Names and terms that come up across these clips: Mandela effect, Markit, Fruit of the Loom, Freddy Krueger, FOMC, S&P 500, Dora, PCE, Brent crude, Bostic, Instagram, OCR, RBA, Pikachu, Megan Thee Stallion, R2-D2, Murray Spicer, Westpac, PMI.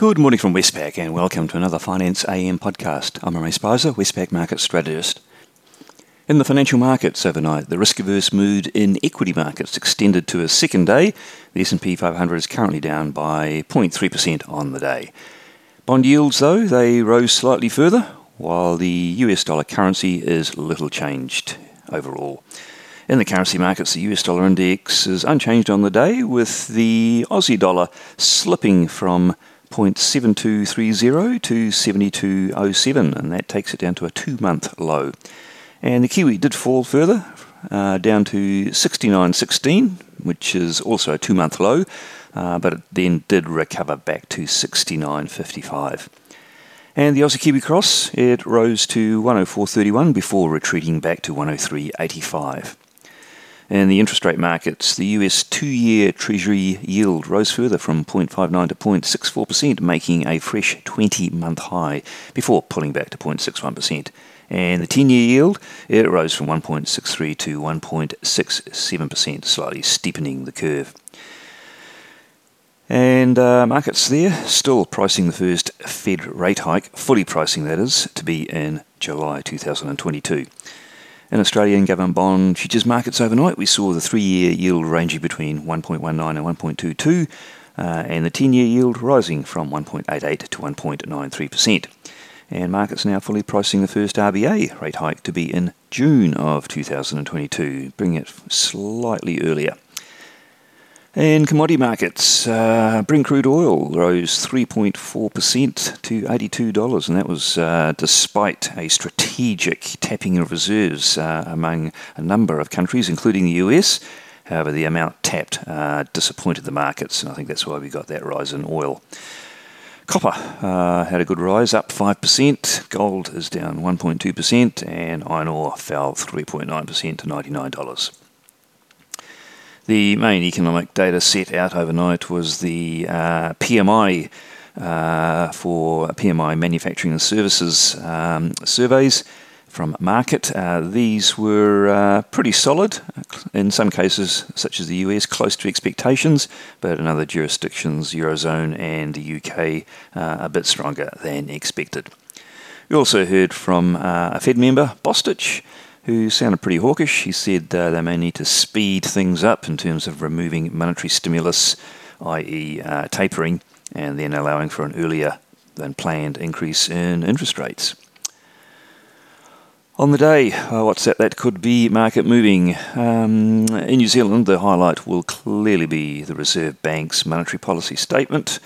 Good morning from Westpac and welcome to another Finance AM podcast. I'm Murray Spicer, Westpac market strategist. In the financial markets overnight, the risk-averse mood in equity markets extended to a second day. The S&P 500 is currently down by 0.3% on the day. Bond yields, though, they rose slightly further, while the US dollar currency is little changed overall. In the currency markets, the US dollar index is unchanged on the day, with the Aussie dollar slipping from 0.7230 to 72.07, and that takes it down to a 2-month low. And the Kiwi did fall further, down to 69.16, which is also a 2-month low, but it then did recover back to 69.55. And the Aussie Kiwi cross, it rose to 104.31 before retreating back to 103.85. In the interest rate markets, the US 2-year Treasury yield rose further from 0.59 to 0.64%, making a fresh 20-month high before pulling back to 0.61%. And the 10-year yield, it rose from 1.63 to 1.67%, slightly steepening the curve. And markets there still pricing the first Fed rate hike, fully pricing that is, to be in July 2022. In Australian government bond futures markets overnight, we saw the 3-year yield ranging between 1.19 and 1.22, and the 10-year yield rising from 1.88 to 1.93%. And markets now fully pricing the first RBA rate hike to be in June of 2022, bringing it slightly earlier. In commodity markets, Brent crude oil rose 3.4% to $82, and that was despite a strategic tapping of reserves among a number of countries, including the US. However, the amount tapped disappointed the markets, and I think that's why we got that rise in oil. Copper had a good rise, up 5%, gold is down 1.2%, and iron ore fell 3.9% to $99. The main economic data set out overnight was the PMI for PMI Manufacturing and Services surveys from Markit. These were pretty solid, in some cases, such as the US, close to expectations, but in other jurisdictions, Eurozone and the UK, a bit stronger than expected. We also heard from a Fed member, Bostic, who sounded pretty hawkish. He said they may need to speed things up in terms of removing monetary stimulus, i.e. tapering, and then allowing for an earlier than planned increase in interest rates. On the day, what's that? That could be market moving. In New Zealand, the highlight will clearly be the Reserve Bank's monetary policy statement.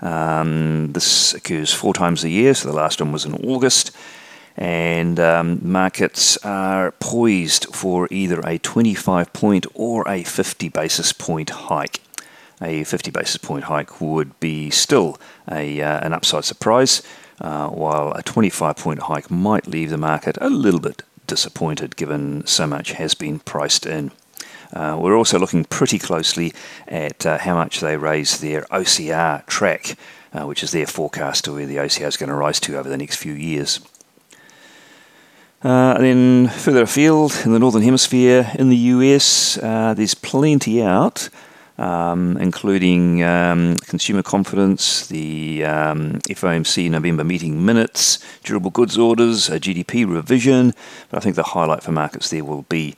This occurs 4 times a year, so the last one was in August. And markets are poised for either a 25-point or a 50-basis-point hike. A 50-basis-point hike would be still an upside surprise, while a 25-point hike might leave the market a little bit disappointed, given so much has been priced in. We're also looking pretty closely at how much they raise their OCR track, which is their forecast to where the OCR is going to rise to over the next few years. And then further afield, in the Northern Hemisphere, in the US, there's plenty out, including consumer confidence, the FOMC November meeting minutes, durable goods orders, a GDP revision. But I think the highlight for markets there will be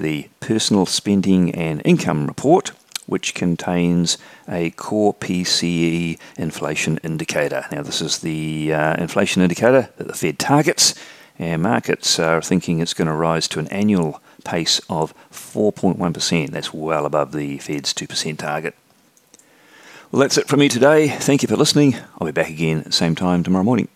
the personal spending and income report, which contains a core PCE inflation indicator. Now, this is the inflation indicator that the Fed targets. And markets are thinking it's going to rise to an annual pace of 4.1%. That's well above the Fed's 2% target. Well, that's it from me today. Thank you for listening. I'll be back again at the same time tomorrow morning.